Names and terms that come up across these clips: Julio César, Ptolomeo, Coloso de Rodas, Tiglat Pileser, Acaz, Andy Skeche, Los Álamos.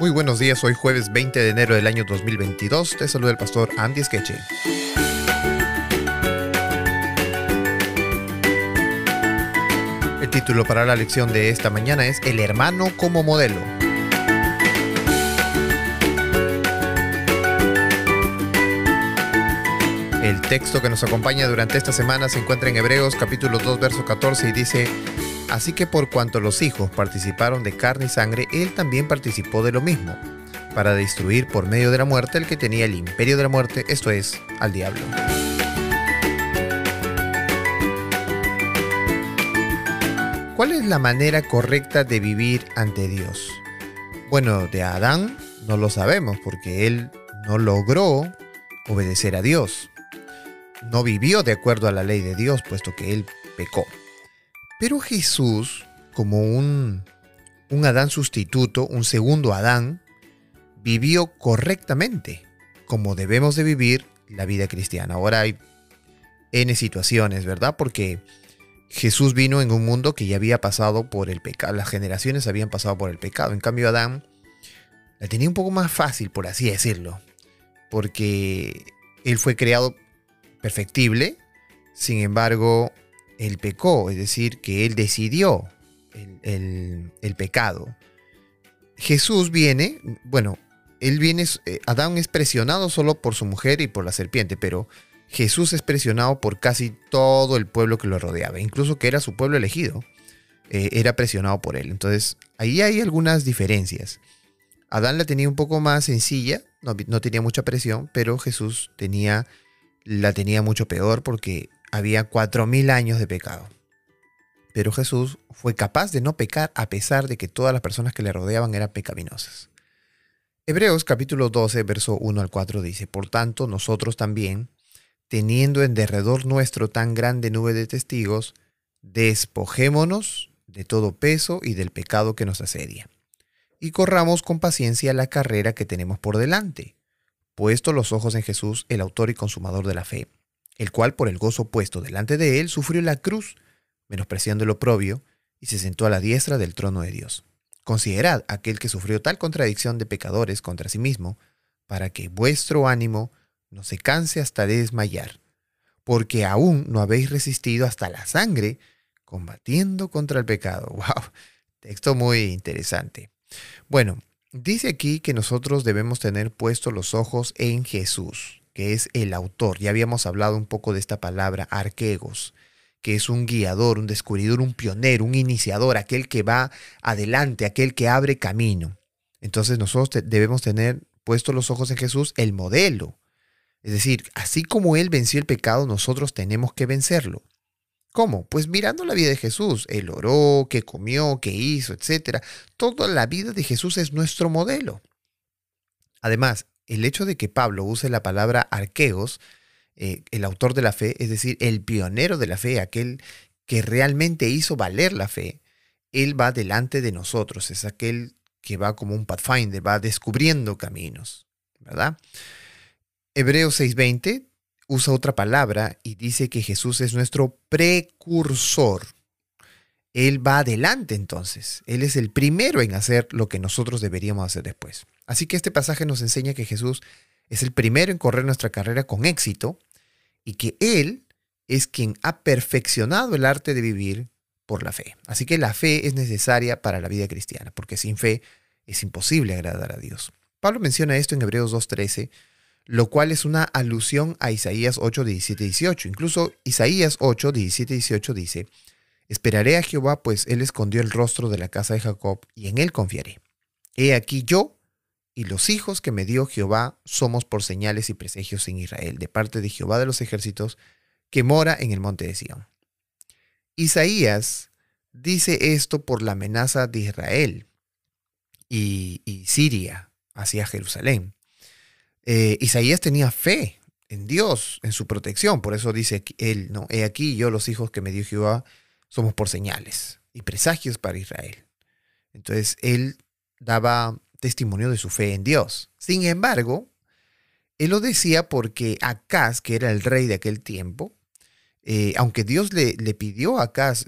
Muy buenos días, hoy jueves 20 de enero del año 2022. Te saluda el pastor Andy Skeche. El título para la lección de esta mañana es El hermano como modelo. El texto que nos acompaña durante esta semana se encuentra en Hebreos capítulo 2, verso 14 y dice: Así que por cuanto los hijos participaron de carne y sangre, él también participó de lo mismo, para destruir por medio de la muerte el que tenía el imperio de la muerte, esto es, al diablo. ¿Cuál es la manera correcta de vivir ante Dios? Bueno, de Adán no lo sabemos porque él no logró obedecer a Dios. No vivió de acuerdo a la ley de Dios, puesto que él pecó. Pero Jesús, como un Adán sustituto, un segundo Adán, vivió correctamente, como debemos de vivir la vida cristiana. Ahora hay N situaciones, ¿verdad? Porque Jesús vino en un mundo que ya había pasado por el pecado. Las generaciones habían pasado por el pecado. En cambio, Adán la tenía un poco más fácil, por así decirlo, porque él fue creado perfectible, sin embargo, él pecó, es decir, que él decidió el pecado. Jesús viene, Adán es presionado solo por su mujer y por la serpiente, pero Jesús es presionado por casi todo el pueblo que lo rodeaba, incluso que era su pueblo elegido, era presionado por él. Entonces, ahí hay algunas diferencias. Adán la tenía un poco más sencilla, no tenía mucha presión, pero Jesús la tenía mucho peor porque había 4.000 años de pecado. Pero Jesús fue capaz de no pecar a pesar de que todas las personas que le rodeaban eran pecaminosas. Hebreos capítulo 12, verso 1 al 4 dice: Por tanto, nosotros también, teniendo en derredor nuestro tan grande nube de testigos, despojémonos de todo peso y del pecado que nos asedia, y corramos con paciencia la carrera que tenemos por delante, puesto los ojos en Jesús, el autor y consumador de la fe, el cual por el gozo puesto delante de él sufrió la cruz, menospreciando el oprobio, y se sentó a la diestra del trono de Dios. Considerad aquel que sufrió tal contradicción de pecadores contra sí mismo, para que vuestro ánimo no se canse hasta de desmayar, porque aún no habéis resistido hasta la sangre, combatiendo contra el pecado. ¡Wow! Texto muy interesante. Bueno, dice aquí que nosotros debemos tener puestos los ojos en Jesús, que es el autor. Ya habíamos hablado un poco de esta palabra, arquegos, que es un guiador, un descubridor, un pionero, un iniciador, aquel que va adelante, aquel que abre camino. Entonces nosotros debemos tener puestos los ojos en Jesús, el modelo. Es decir, así como él venció el pecado, nosotros tenemos que vencerlo. ¿Cómo? Pues mirando la vida de Jesús. Él oró, qué comió, qué hizo, etc. Toda la vida de Jesús es nuestro modelo. Además, el hecho de que Pablo use la palabra arqueos, el autor de la fe, es decir, el pionero de la fe, aquel que realmente hizo valer la fe, él va delante de nosotros, es aquel que va como un pathfinder, va descubriendo caminos, ¿verdad? Hebreos 6:20 usa otra palabra y dice que Jesús es nuestro precursor. Él va adelante entonces. Él es el primero en hacer lo que nosotros deberíamos hacer después. Así que este pasaje nos enseña que Jesús es el primero en correr nuestra carrera con éxito y que Él es quien ha perfeccionado el arte de vivir por la fe. Así que la fe es necesaria para la vida cristiana, porque sin fe es imposible agradar a Dios. Pablo menciona esto en Hebreos 2:13, lo cual es una alusión a Isaías 8:17-18. Incluso Isaías 8:17-18 dice: Esperaré a Jehová, pues él escondió el rostro de la casa de Jacob, y en él confiaré. He aquí yo y los hijos que me dio Jehová somos por señales y presagios en Israel, de parte de Jehová de los ejércitos, que mora en el monte de Sión. Isaías dice esto por la amenaza de Israel y Siria hacia Jerusalén. Isaías tenía fe en Dios, en su protección, por eso dice él, ¿no? He aquí yo los hijos que me dio Jehová somos por señales y presagios para Israel. Entonces, él daba testimonio de su fe en Dios. Sin embargo, él lo decía porque Acaz, que era el rey de aquel tiempo, aunque Dios le pidió a Acaz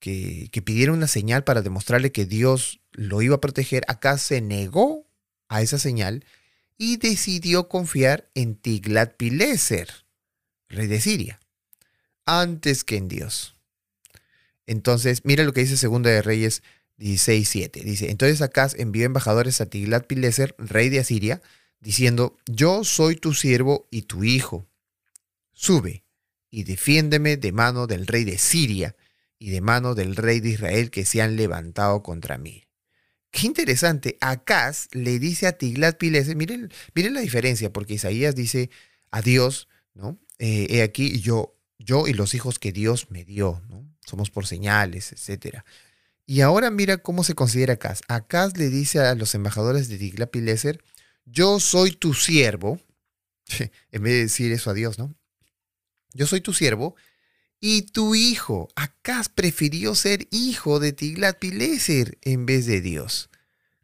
que pidiera una señal para demostrarle que Dios lo iba a proteger, Acaz se negó a esa señal y decidió confiar en Tiglat Pileser, rey de Siria, antes que en Dios. Entonces, mira lo que dice 2 de Reyes 16:7. Dice, entonces Acaz envió embajadores a Tiglat Pileser, rey de Asiria, diciendo, yo soy tu siervo y tu hijo. Sube y defiéndeme de mano del rey de Siria y de mano del rey de Israel que se han levantado contra mí. Qué interesante, Acaz le dice a Tiglat Pileser, miren la diferencia, porque Isaías dice a Dios, ¿no? He aquí yo y los hijos que Dios me dio, ¿no? Somos por señales, etc. Y ahora mira cómo se considera Acaz. Acaz le dice a los embajadores de Tiglat Pileser, yo soy tu siervo, en vez de decir eso a Dios, ¿no? Yo soy tu siervo y tu hijo. Acaz prefirió ser hijo de Tiglat Pileser en vez de Dios.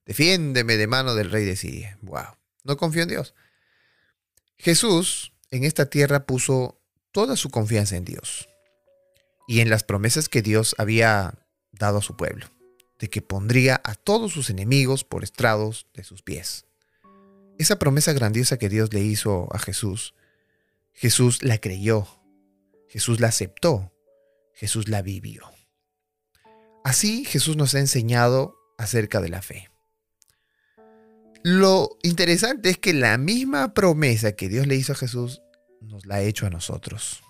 Defiéndeme de mano del rey de Siria. Wow, no confío en Dios. Jesús en esta tierra puso toda su confianza en Dios y en las promesas que Dios había dado a su pueblo, de que pondría a todos sus enemigos por estrados de sus pies. Esa promesa grandiosa que Dios le hizo a Jesús, Jesús la creyó, Jesús la aceptó, Jesús la vivió. Así Jesús nos ha enseñado acerca de la fe. Lo interesante es que la misma promesa que Dios le hizo a Jesús nos la ha hecho a nosotros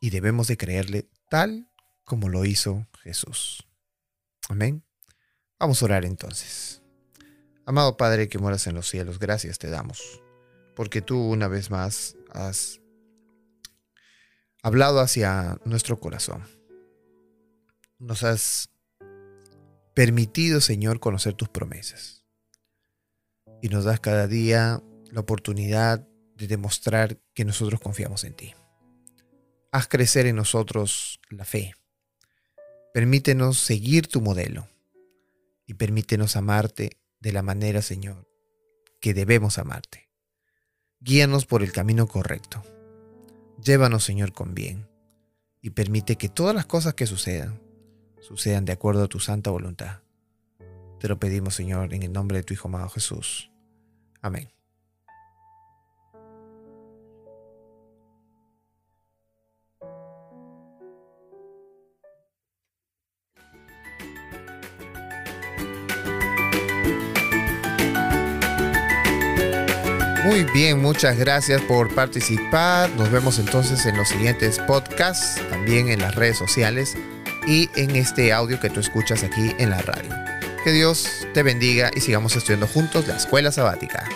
y debemos de creerle tal como lo hizo Jesús. Amén. Vamos a orar entonces. Amado Padre que moras en los cielos, gracias te damos, porque tú una vez más has hablado hacia nuestro corazón. Nos has permitido, Señor, conocer tus promesas. Y nos das cada día la oportunidad de demostrar que nosotros confiamos en ti. Haz crecer en nosotros la fe. Permítenos seguir tu modelo y permítenos amarte de la manera, Señor, que debemos amarte. Guíanos por el camino correcto. Llévanos, Señor, con bien. Y permite que todas las cosas que sucedan, sucedan de acuerdo a tu santa voluntad. Te lo pedimos, Señor, en el nombre de tu Hijo amado Jesús. Amén. Muy bien, muchas gracias por participar. Nos vemos entonces en los siguientes podcasts, también en las redes sociales y en este audio que tú escuchas aquí en la radio. Que Dios te bendiga y sigamos estudiando juntos la escuela sabática.